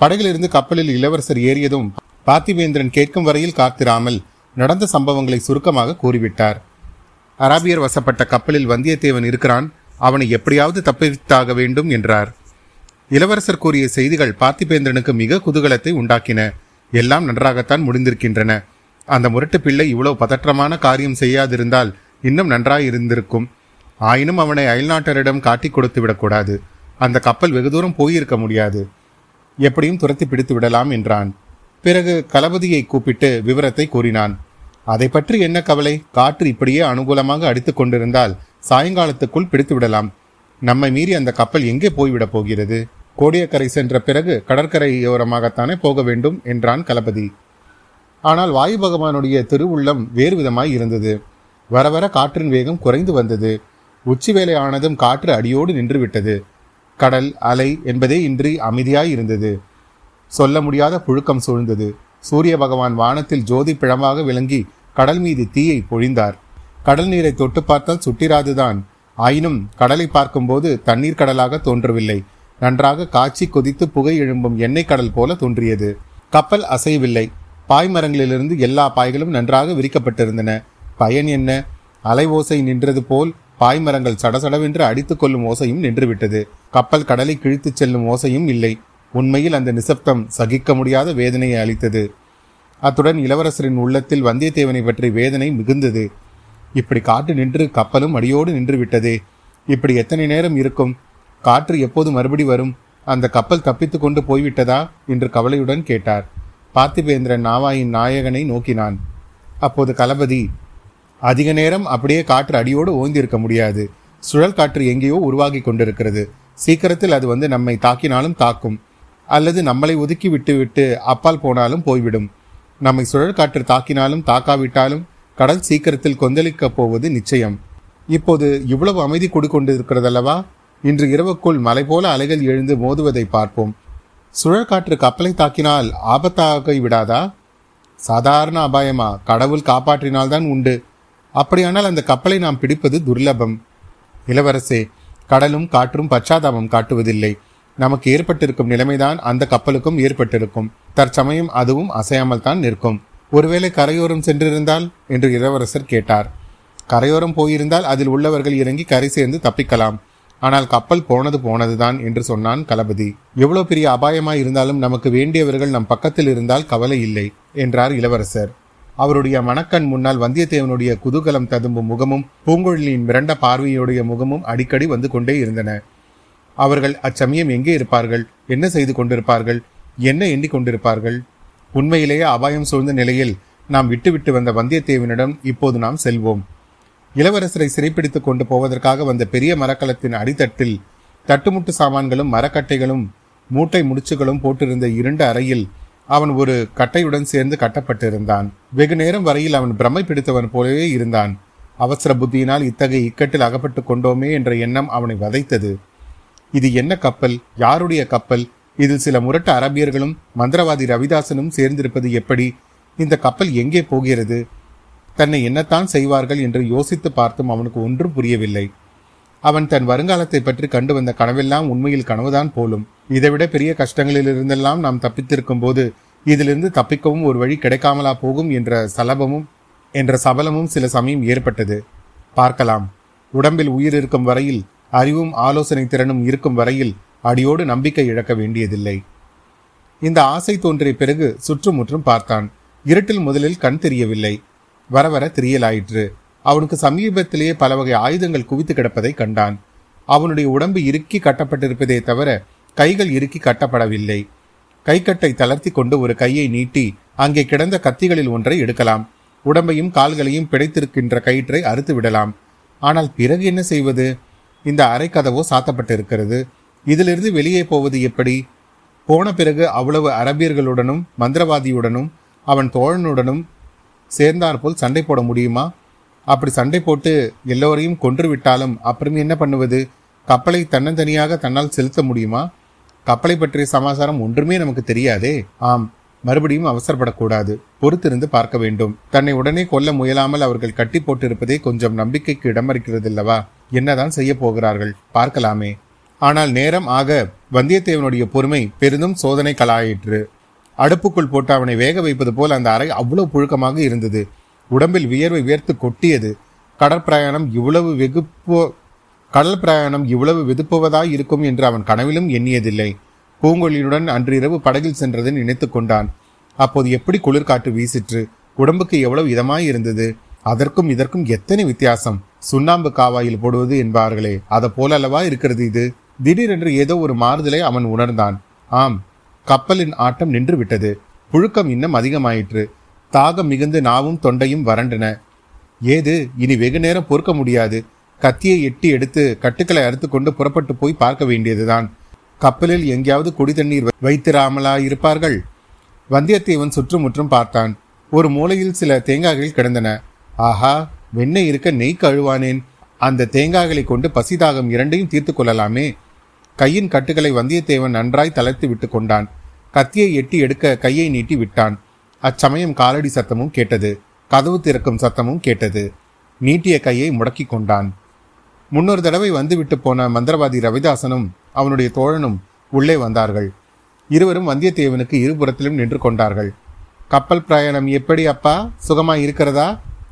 படகிலிருந்து கப்பலில் இளவரசர் ஏறியதும் பார்த்திவேந்திரன் கேட்கும் வரையில் காத்திராமல் நடந்த சம்பவங்களை சுருக்கமாக கூறிவிட்டார். அராபியர் வசப்பட்ட கப்பலில் வந்தியத்தேவன் இருக்கிறான். அவனை எப்படியாவது தப்பித்தாக வேண்டும் என்றார். இளவரசர் கூறிய செய்திகள் பார்த்திபேந்திரனுக்கு மிக குதூகலத்தை உண்டாக்கின. எல்லாம் நன்றாகத்தான் முடிந்திருக்கின்றன. அந்த முரட்டு பிள்ளை இவ்வளவு பதற்றமான காரியம் செய்யாதிருந்தால் இன்னும் நன்றாயிருந்திருக்கும். ஆயினும் அவனை அயல்நாட்டரிடம் காட்டி கொடுத்து விடக்கூடாது. அந்த கப்பல் வெகு தூரம் போயிருக்க முடியாது. எப்படியும் துரத்தி பிடித்து விடலாம் என்றான். பிறகு கலபதியை கூப்பிட்டு விவரத்தை கூறினான். அதை பற்றி என்ன கவலை? காற்று இப்படியே அனுகூலமாக அடித்து கொண்டிருந்தால் சாயங்காலத்துக்குள் பிடித்து விடலாம். நம்மை மீறி அந்த கப்பல் எங்கே போய்விடப் போகிறது? கோடியக்கரை சென்ற பிறகு கடற்கரையோரமாகத்தானே போக வேண்டும் என்றான் கலபதி. ஆனால் வாயு பகவானுடைய திருவுள்ளம் வேறு விதமாய் இருந்தது. வர வர காற்றின் வேகம் குறைந்து வந்தது. உச்சி வேலை ஆனதும் காற்று அடியோடு நின்றுவிட்டது. கடல் அலை என்பதே இன்றி அமைதியாய் இருந்தது. சொல்ல முடியாத புழுக்கம் சூழ்ந்தது. சூரிய பகவான் வானத்தில் ஜோதி பிழம்பாக விளங்கி கடல் மீது தீயை பொழிந்தார். கடல் நீரை தொட்டு பார்த்தால் சுட்டிராதுதான். ஆயினும் கடலை பார்க்கும்போது தண்ணீர் கடலாக தோன்றவில்லை. நன்றாக காய்ச்சி கொதித்து புகை எழும்பும் எண்ணெய் கடல் போல தோன்றியது. கப்பல் அசையவில்லை. பாய் மரங்களிலிருந்து எல்லா பாய்களும் நன்றாக விரிக்கப்பட்டிருந்தன. பயன் என்ன? அலை ஓசை நின்றது போல் பாய்மரங்கள் சடசடவென்று அடித்துக் கொள்ளும் ஓசையும் நின்றுவிட்டது. கப்பல் கடலை கிழித்துச் செல்லும் ஓசையும் இல்லை. உண்மையில் அந்த நிசப்தம் சகிக்க முடியாத வேதனையை அளித்தது. அத்துடன் இளவரசரின் உள்ளத்தில் வந்தியத்தேவனை பற்றி வேதனை மிகுந்தது. இப்படி காற்று நின்று கப்பலும் அடியோடு நின்று விட்டதே. இப்படி எத்தனை நேரம் இருக்கும்? காற்று எப்போது மறுபடி வரும்? அந்த கப்பல் தப்பித்து கொண்டு போய்விட்டதா என்று கவலையுடன் கேட்டார். பார்த்திபேந்திரன் நாவாயின் நாயகனை நோக்கினான். அப்போது கலபதி, அதிக நேரம் அப்படியே காற்று அடியோடு ஓய்ந்திருக்க முடியாது. சுழல் காற்று எங்கேயோ உருவாகி கொண்டிருக்கிறது. சீக்கிரத்தில் அது வந்து நம்மை தாக்கினாலும் தாக்கும், அல்லது நம்மளை ஒதுக்கி விட்டு விட்டு அப்பால் போனாலும் போய்விடும். நம்மை சுழல் காற்று தாக்கினாலும் தாக்காவிட்டாலும் கடல் சீக்கிரத்தில் கொந்தளிக்கப் போவது நிச்சயம். இப்போது இவ்வளவு அமைதி கொடுக்கொண்டிருக்கிறதல்லவா? இன்று இரவுக்குள் மலை போல அலைகள் எழுந்து மோதுவதை பார்ப்போம். சுழல் காற்று கப்பலை தாக்கினால் ஆபத்தாக விடாதா? சாதாரண அபாயமா? கடவுள் காப்பாற்றினால்தான் உண்டு. அப்படியானால் அந்த கப்பலை நாம் பிடிப்பது துர்லபம். இளவரசே, கடலும் காற்றும் பச்சாதாபம் காட்டுவதில்லை. நமக்கு ஏற்பட்டிருக்கும் நிலைமைதான் அந்த கப்பலுக்கும் ஏற்பட்டிருக்கும். தற்சமயம் அதுவும் அசையாமல் தான் நிற்கும். ஒருவேளை கரையோரம் சென்றிருந்தால் என்று இளவரசர் கேட்டார். கரையோரம் போயிருந்தால் அதில் உள்ளவர்கள் இறங்கி கரை சேர்ந்து தப்பிக்கலாம். ஆனால் கப்பல் போனது போனதுதான் என்று சொன்னான் கலபதி. எவ்வளோ பெரிய அபாயமாய் இருந்தாலும் நமக்கு வேண்டியவர்கள் நம் பக்கத்தில் இருந்தால் கவலை இல்லை என்றார் இளவரசர். அவருடைய மனக்கண் முன்னால் வந்தியத்தேவனுடைய குதூகலம் ததும்பும் முகமும் பூங்குழலியின் மிரண்ட பார்வையுடைய முகமும் அடிக்கடி வந்து கொண்டே இருந்தன. அவர்கள் அச்சமயம் எங்கே இருப்பார்கள்? என்ன செய்து கொண்டிருப்பார்கள்? என்ன எண்ணி கொண்டிருப்பார்கள்? உண்மையிலேயே அபாயம் சூழ்ந்த நிலையில் நாம் விட்டுவிட்டு வந்த வந்தியத்தேவனிடம் இப்போது நாம் செல்வோம். இளவரசரை சிறைப்பிடித்து கொண்டு போவதற்காக வந்த பெரிய மரக்கலத்தின் அடித்தட்டில் தட்டுமுட்டு சாமான்களும் மரக்கட்டைகளும் மூட்டை முடிச்சுகளும் போட்டிருந்த இருண்ட அறையில் அவன் ஒரு கட்டையுடன் சேர்ந்து கட்டப்பட்டிருந்தான். வெகு நேரம் வரையில் அவன் பிரமை பிடித்தவன் போலவே இருந்தான். அவசர புத்தியினால் இத்தகைய இக்கட்டில் அகப்பட்டு கொண்டோமே என்ற எண்ணம் அவனை வதைத்தது. இது என்ன கப்பல்? யாருடைய கப்பல்? இதில் சில முரட்டு அரபியர்களும் மந்திரவாதி ரவிதாசனும் சேர்ந்திருப்பது எப்படி? இந்த கப்பல் எங்கே போகிறது? தன்னை என்னத்தான் செய்வார்கள் என்று யோசித்து பார்த்தும் அவனுக்கு ஒன்றும் புரியவில்லை. அவன் தன் வருங்காலத்தை பற்றி கண்டு வந்த கனவெல்லாம் உண்மையில் கனவுதான் போலும். இதைவிட பெரிய கஷ்டங்களில் இருந்தெல்லாம் நாம் தப்பித்திருக்கும் போது இதிலிருந்து தப்பிக்கவும் ஒரு வழி கிடைக்காமலா போகும் என்ற சலபமும் என்ற சபலமும் சில சமயம் ஏற்பட்டது. பார்க்கலாம். உடம்பில் உயிர் இருக்கும் வரையில், அறிவும் ஆலோசனை திறனும் இருக்கும் வரையில் அடியோடு நம்பிக்கை இழக்க வேண்டியதில்லை. இந்த ஆசை தோன்றிய பிறகு சுற்றுமுற்றும் பார்த்தான். இருட்டில் முதலில் கண் தெரியவில்லை. வர வர தெரியலாயிற்று. அவனுக்கு சமீபத்திலேயே பல வகை ஆயுதங்கள் குவித்து கிடப்பதை கண்டான். அவனுடைய உடம்பு இறுக்கி கட்டப்பட்டிருப்பதே தவிர கைகள் இறுக்கி கட்டப்படவில்லை. கைக்கட்டை தளர்த்தி கொண்டு ஒரு கையை நீட்டி அங்கே கிடந்த கத்திகளில் ஒன்றை எடுக்கலாம். உடம்பையும் கால்களையும் பிடைத்திருக்கின்ற கயிற்றை அறுத்து விடலாம். ஆனால் பிறகு என்ன செய்வது? இந்த அரை கதவோ சாத்தப்பட்டிருக்கிறது. இதிலிருந்து வெளியே போவது எப்படி? போன பிறகு அவ்வளவு அரபியர்களுடனும் மந்திரவாதியுடனும் அவன் தோழனுடனும் சேர்ந்தாற்போல் சண்டை போட முடியுமா? அப்படி சண்டை போட்டு எல்லோரையும் கொன்று விட்டாலும் அப்புறம் என்ன பண்ணுவது? கப்பலை தன்னந்தனியாக தன்னால் செலுத்த முடியுமா? கப்பலை பற்றிய சமாசாரம் ஒன்றுமே நமக்கு தெரியாதே. ஆம், மறுபடியும் அவசரப்படக்கூடாது. பொறுத்திருந்து பார்க்க வேண்டும். தன்னை உடனே கொல்ல முயலாமல் அவர்கள் கட்டி போட்டிருப்பதே கொஞ்சம் நம்பிக்கைக்கு இடமளிக்கிறதில்லவா? என்னதான் செய்ய போகிறார்கள்? பார்க்கலாமே. ஆனால் நேரம் ஆக வந்தியத்தேவனுடைய பொறுமை பெரிதும் சோதனை கலாயிற்று. அடுப்புக்குள் போட்டு அவனை வேக வைப்பது போல் அந்த அறை அவ்வளவு புழுக்கமாக இருந்தது. உடம்பில் வியர்வை வேர்த்து கொட்டியது. கடற்பிரயாணம் இவ்வளவு வெகுப்போ கடல் பிரயாணம் இவ்வளவு வெதுப்புவதாய் இருக்கும் என்று அவன் கனவிலும் எண்ணியதில்லை. பூங்கொழியுடன் அன்று இரவு படகில் சென்றதை நினைத்து கொண்டான். அப்போது எப்படி குளிர்காற்று வீசிற்று! உடம்புக்கு எவ்வளவு இதமாய் இருந்தது! அதற்கும் இதற்கும் எத்தனை வித்தியாசம்! சுண்ணாம்பு காவாயில் போடுவது என்பார்களே, அதை போல அல்லவா இருக்கிறது இது! திடீரென்று ஏதோ ஒரு மாறுதலை அவன் உணர்ந்தான். ஆம், கப்பலின் ஆட்டம் நின்று விட்டது. புழுக்கம் இன்னும் அதிகமாயிற்று. தாகம் மிகுந்து நாவும் தொண்டையும் வறண்டன. ஏது, இனி வெகு நேரம் பொறுக்க முடியாது. கத்தியை எட்டி எடுத்து கட்டுக்களை அறுத்து கொண்டு புறப்பட்டு போய் பார்க்க வேண்டியதுதான். கப்பலில் எங்கேயாவது குடி தண்ணீர் வைத்திராமலா இருப்பார்கள்? வந்தியத்தேவன் சுற்றுமுற்றும் பார்த்தான். ஒரு மூலையில் சில தேங்காய்கள் கிடந்தன. ஆஹா, வெண்ணெய் இருக்க நெய் கழுவானேன். அந்த தேங்காய்களை கொண்டு பசிதாகம் இரண்டையும் தீர்த்து கொள்ளலாமே. கையின் கட்டுக்களை வந்தியத்தேவன் நன்றாய் தளர்த்து விட்டு கொண்டான். கத்தியை எட்டி எடுக்க கையை நீட்டி விட்டான். அச்சமயம் காலடி சத்தமும் கேட்டது. கதவு திறக்கும் சத்தமும் கேட்டது. நீட்டிய கையை முடக்கி கொண்டான். முன்னொரு தடவை வந்துவிட்டு போன மந்திரவாதி ரவிதாசனும் அவனுடைய தோழனும் உள்ளே வந்தார்கள். இருவரும் வந்தியத்தேவனுக்கு இருபுறத்திலும் நின்று கொண்டார்கள். கப்பல் பிரயாணம் எப்படி அப்பா, சுகமாய் இருக்கிறதா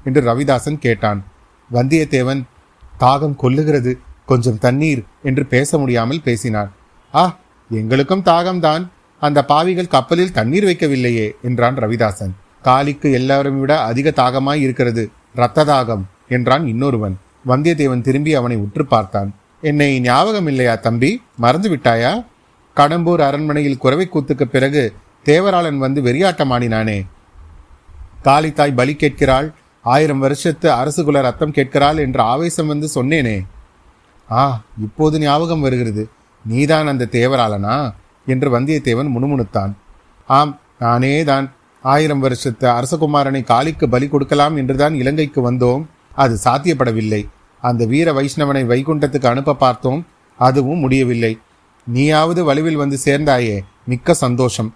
என்று ரவிதாசன் கேட்டான். வந்தியத்தேவன், தாகம் கொல்லுகிறது, கொஞ்சம் தண்ணீர் என்று பேச முடியாமல் பேசினான். ஆ, எங்களுக்கும் தாகம்தான். அந்த பாவிகள் கப்பலில் தண்ணீர் வைக்கவில்லையே என்றான் ரவிதாசன். காலிக்கு எல்லாரும் விட அதிக தாகமாய் இருக்கிறது, இரத்த தாகம் என்றான் இன்னொருவன். வந்தியத்தேவன் திரும்பி அவனை உற்று பார்த்தான். என்னை ஞாபகம் இல்லையா தம்பி? மறந்து விட்டாயா? கடம்பூர் அரண்மனையில் குறவை கூத்துக்கு பிறகு தேவராளன் வந்து வெறியாட்டமானினானே. காளித்தாய் பலி கேட்கிறாள், ஆயிரம் வருஷத்து அரசுகுல ரத்தம் கேட்கிறாள் என்று ஆவேசம் வந்து சொன்னேனே. ஆ, இப்போது ஞாபகம் வருகிறது, நீதான் அந்த தேவராளனா என்று வந்தியத்தேவன் முணுமுணுத்தான். ஆம், நானே தான். ஆயிரம் வருஷத்து அரசகுமாரனை காளிக்கு பலி கொடுக்கலாம் என்றுதான் இலங்கைக்கு வந்தோம். அது சாத்தியப்படவில்லை. அந்த வீர வைஷ்ணவனை வைகுண்டத்துக்கு அனுப்ப பார்த்தோம், அதுவும் முடியவில்லை. நீயாவது வலுவில் வந்து சேர்ந்தாயே, மிக்க சந்தோஷம்.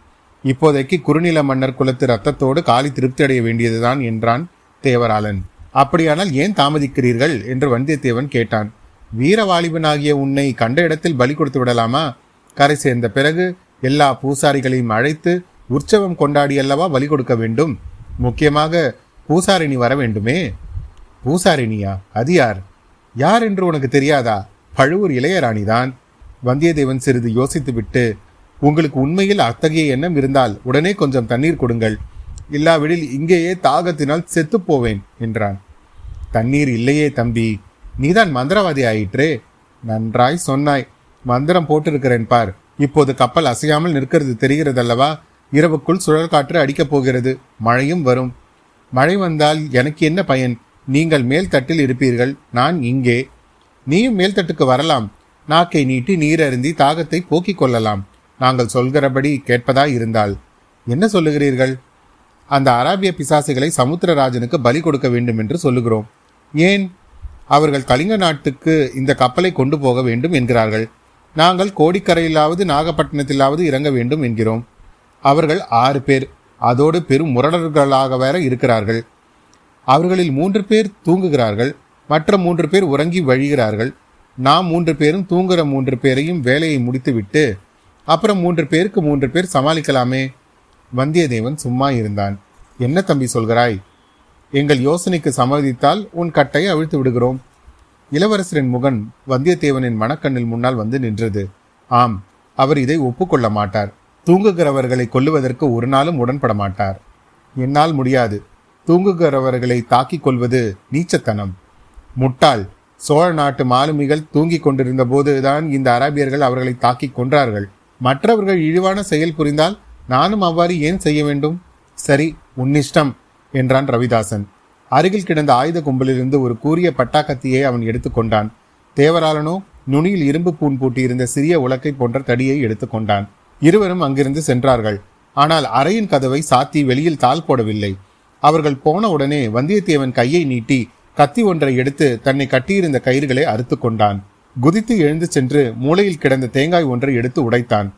இப்போதைக்கு குறுநில மன்னர் குலத்து ரத்தத்தோடு காளி திருப்தி அடைய வேண்டியதுதான் என்றான் தேவராளன். அப்படியானால் ஏன் தாமதிக்கிறீர்கள் என்று வந்தியத்தேவன் கேட்டான். வீரவாலிபனாகிய உன்னை கண்ட இடத்தில் பலி கொடுத்து விடலாமா? கரை சேர்ந்த பிறகு எல்லா பூசாரிகளையும் அழைத்து உற்சவம் கொண்டாடியல்லவா பலி கொடுக்க வேண்டும். முக்கியமாக பூசாரிணி வர வேண்டுமே. பூசாரிணியா? அது யார்? யார் என்று உனக்கு தெரியாதா? பழுவூர் இளையராணிதான். வந்தியத்தேவன் சிறிது யோசித்துவிட்டு, உங்களுக்கு உண்மையில் அத்தகைய எண்ணம் இருந்தால் உடனே கொஞ்சம் தண்ணீர் கொடுங்கள், இல்லாவிடில் இங்கேயே தாகத்தினால் செத்து போவேன் என்றான். தண்ணீர் இல்லையே தம்பி, நீதான் மந்திரவாதி ஆயிற்றே. நன்றாய் சொன்னாய். மந்திரம் போட்டிருக்கிறேன் பார். இப்போது கப்பல் அசையாமல் நிற்கிறது, தெரிகிறதல்லவா? இரவுக்குள் சுழற்காற்று அடிக்கப் போகிறது, மழையும் வரும். மழை வந்தால் எனக்கு என்ன பயன்? நீங்கள் மேல் தட்டில் இருப்பீர்கள், நான் இங்கே. நீயும் மேல்தட்டுக்கு வரலாம், நாக்கை நீட்டி நீர் அருந்தி தாகத்தை போக்கிக் கொள்ளலாம், நாங்கள் சொல்கிறபடி கேட்பதாய் இருந்தால். என்ன சொல்லுகிறீர்கள்? அந்த அராபிய பிசாசுகளை சமுத்திரராஜனுக்கு பலி கொடுக்க வேண்டும் என்று சொல்லுகிறோம். ஏன்? அவர்கள் கலிங்க நாட்டுக்கு இந்த கப்பலை கொண்டு போக வேண்டும் என்கிறார்கள். நாங்கள் கோடிக்கரையிலாவது நாகப்பட்டினத்திலாவது இறங்க வேண்டும் என்கிறோம். அவர்கள் ஆறு பேர், அதோடு பெரும் முரடர்களாக வேற இருக்கிறார்கள். அவர்களில் மூன்று பேர் தூங்குகிறார்கள், மற்ற மூன்று பேர் உறங்கி வழிகிறார்கள். நாம் மூன்று பேரும் தூங்குகிற மூன்று பேரையும் வேலையை முடித்துவிட்டு அப்புறம் மூன்று பேருக்கு மூன்று பேர் சமாளிக்கலாமே. வந்தியத்தேவன் சும்மா இருந்தான். என்ன தம்பி சொல்கிறாய்? எங்கள் யோசனைக்கு சம்மதித்தால் உன் கட்டை அவிழ்த்து விடுகிறோம். இளவரசரின் முகன் வந்தியத்தேவனின் மனக்கண்ணில் முன்னால் வந்து நின்றது. ஆம், அவர் இதை ஒப்புக்கொள்ள மாட்டார். தூங்குகிறவர்களை கொல்லுவதற்கு ஒரு நாளும் உடன்பட மாட்டார். என்னால் முடியாது. தூங்குகிறவர்களை தாக்கிக் கொள்வது நீச்சத்தனம். முட்டாள் சோழ நாட்டு மாலுமிகள் தூங்கிக் கொண்டிருந்த போதுதான் இந்த அராபியர்கள் அவர்களை தாக்கி கொன்றார்கள். மற்றவர்கள் இழிவான செயல் புரிந்தால் நானும் அவ்வாறு ஏன் செய்ய வேண்டும்? சரி, உன்னிஷ்டம் என்றான் ரவிதாசன். அருகில் கிடந்த ஆயுத கும்பலிலிருந்து ஒரு கூரிய பட்டாக்கத்தியை அவன் எடுத்துக்கொண்டான். தேவராளனோ நுனியில் இரும்பு பூன் பூட்டியிருந்த சிறிய உலக்கை போன்ற தடியை எடுத்துக்கொண்டான். இருவரும் அங்கிருந்து சென்றார்கள். ஆனால் அறையின் கதவை சாத்தி வெளியில் தாள் போடவில்லை. அவர்கள் போன உடனே வந்தியத்தேவன் கையை நீட்டி கத்தி ஒன்றை எடுத்து தன்னை கட்டியிருந்த கயிறுகளை அறுத்து கொண்டான். குதித்து எழுந்து சென்று மூளையில் கிடந்த தேங்காய் ஒன்றை எடுத்து உடைத்தான்.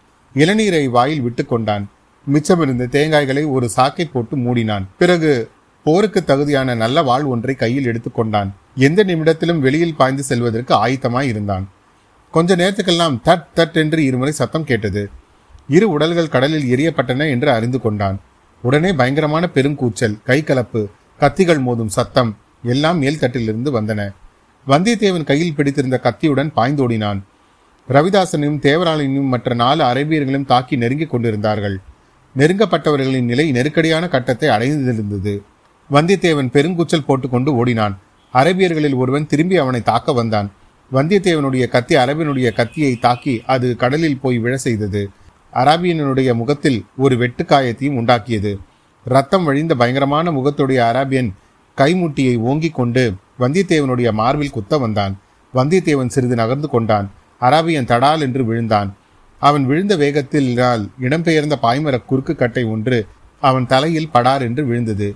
இளநீரை வாயில் விட்டு கொண்டான். மிச்சமிருந்த தேங்காய்களை ஒரு சாக்கை போட்டு மூடினான். பிறகு போருக்கு தகுதியான நல்ல வாள் ஒன்றை கையில் எடுத்துக்கொண்டான். எந்த நிமிடத்திலும் வெளியில் பாய்ந்து செல்வதற்கு ஆயத்தமாய் இருந்தான். கொஞ்ச நேரத்துக்கெல்லாம் தட் தட் என்று இருமுறை சத்தம் கேட்டது. இரு உடல்கள் கடலில் எரியப்பட்டன என்று அறிந்து கொண்டான். உடனே பயங்கரமான பெருங்கூச்சல், கைகலப்பு, கத்திகள் மோதும் சத்தம் எல்லாம் மேல்தட்டிலிருந்து வந்தன. வந்தியத்தேவன் கையில் பிடித்திருந்த கத்தியுடன் பாய்ந்தோடினான். ரவிதாசனையும் தேவராளையும் மற்ற நாலு அரேபியர்களும் தாக்கி நெருங்கிக் கொண்டிருந்தார்கள். நெருங்கப்பட்டவர்களின் நிலை நெருக்கடியான கட்டத்தை அடைந்திருந்தது. வந்தியத்தேவன் பெருங்கூச்சல் போட்டுக்கொண்டு ஓடினான். அரேபியர்களில் ஒருவன் திரும்பி அவனை தாக்க வந்தான். வந்தியத்தேவனுடைய கத்தி அரேபியனுடைய கத்தியை தாக்கி அது கடலில் போய் விழ செய்தது. அராபியனுடைய முகத்தில் ஒரு வெட்டுக்காயத்தையும் உண்டாக்கியது. ரத்தம் வழிந்த பயங்கரமான முகத்துடைய அராபியன் கைமுட்டியை ஓங்கிக் கொண்டு வந்தியத்தேவனுடைய மார்பில் குத்த வந்தான். வந்தியத்தேவன் சிறிது நகர்ந்து கொண்டான். அராபியன் தடால் என்று விழுந்தான். அவன் விழுந்த வேகத்தில் இடம்பெயர்ந்த பாய்மர குறுக்கு கட்டை ஒன்று அவன் தலையில் படார் என்று விழுந்தது.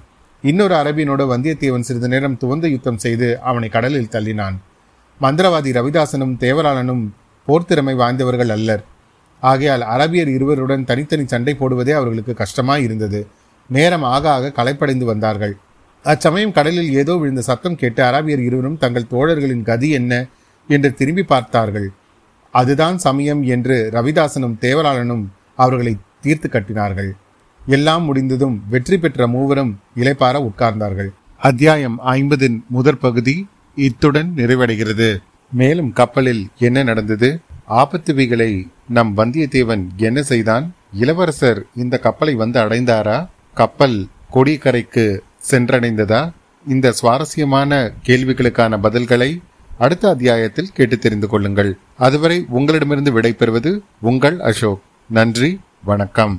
இன்னொரு அரபியனோடு வந்தியத்தேவன் சிறிது நேரம் துவந்த யுத்தம் செய்து அவனை கடலில் தள்ளினான். மந்திரவாதி ரவிதாசனும் தேவராளனும் போர்த்திறமை வாய்ந்தவர்கள் அல்லர். ஆகையால் அரபியர் இருவருடன் தனித்தனி சண்டை போடுவதே அவர்களுக்கு கஷ்டமாய் இருந்தது. நேரம் ஆக ஆக களைப்படைந்து வந்தார்கள். அச்சமயம் கடலில் ஏதோ விழுந்த சத்தம் கேட்டு அராபியர் இருவரும் தங்கள் தோழர்களின் கதி என்ன என்று திரும்பி பார்த்தார்கள். அதுதான் சமயம் என்று ரவிதாசனும் தேவராளனும் அவர்களை தீர்த்து கட்டினார்கள். எல்லாம் முடிந்ததும் வெற்றி பெற்ற மூவரும் இளைப்பார உட்கார்ந்தார்கள். அத்தியாயம் ஐம்பதின் முதற் பகுதி இத்துடன் நிறைவடைகிறது. மேலும் கப்பலில் என்ன நடந்தது, ஆபத்துவிகளை நம் வந்தியத்தேவன் என்ன செய்தான், இளவரசர் இந்த கப்பலை வந்து அடைந்தாரா, கப்பல் கோடிக்கரைக்கு சென்றடைந்ததா, இந்த சுவாரஸ்யமான கேள்விகளுக்கான பதில்களை அடுத்த அத்தியாயத்தில் கேட்டு தெரிந்து கொள்ளுங்கள். அதுவரை உங்களிடமிருந்து விடை பெறுவது உங்கள் அசோக். நன்றி, வணக்கம்.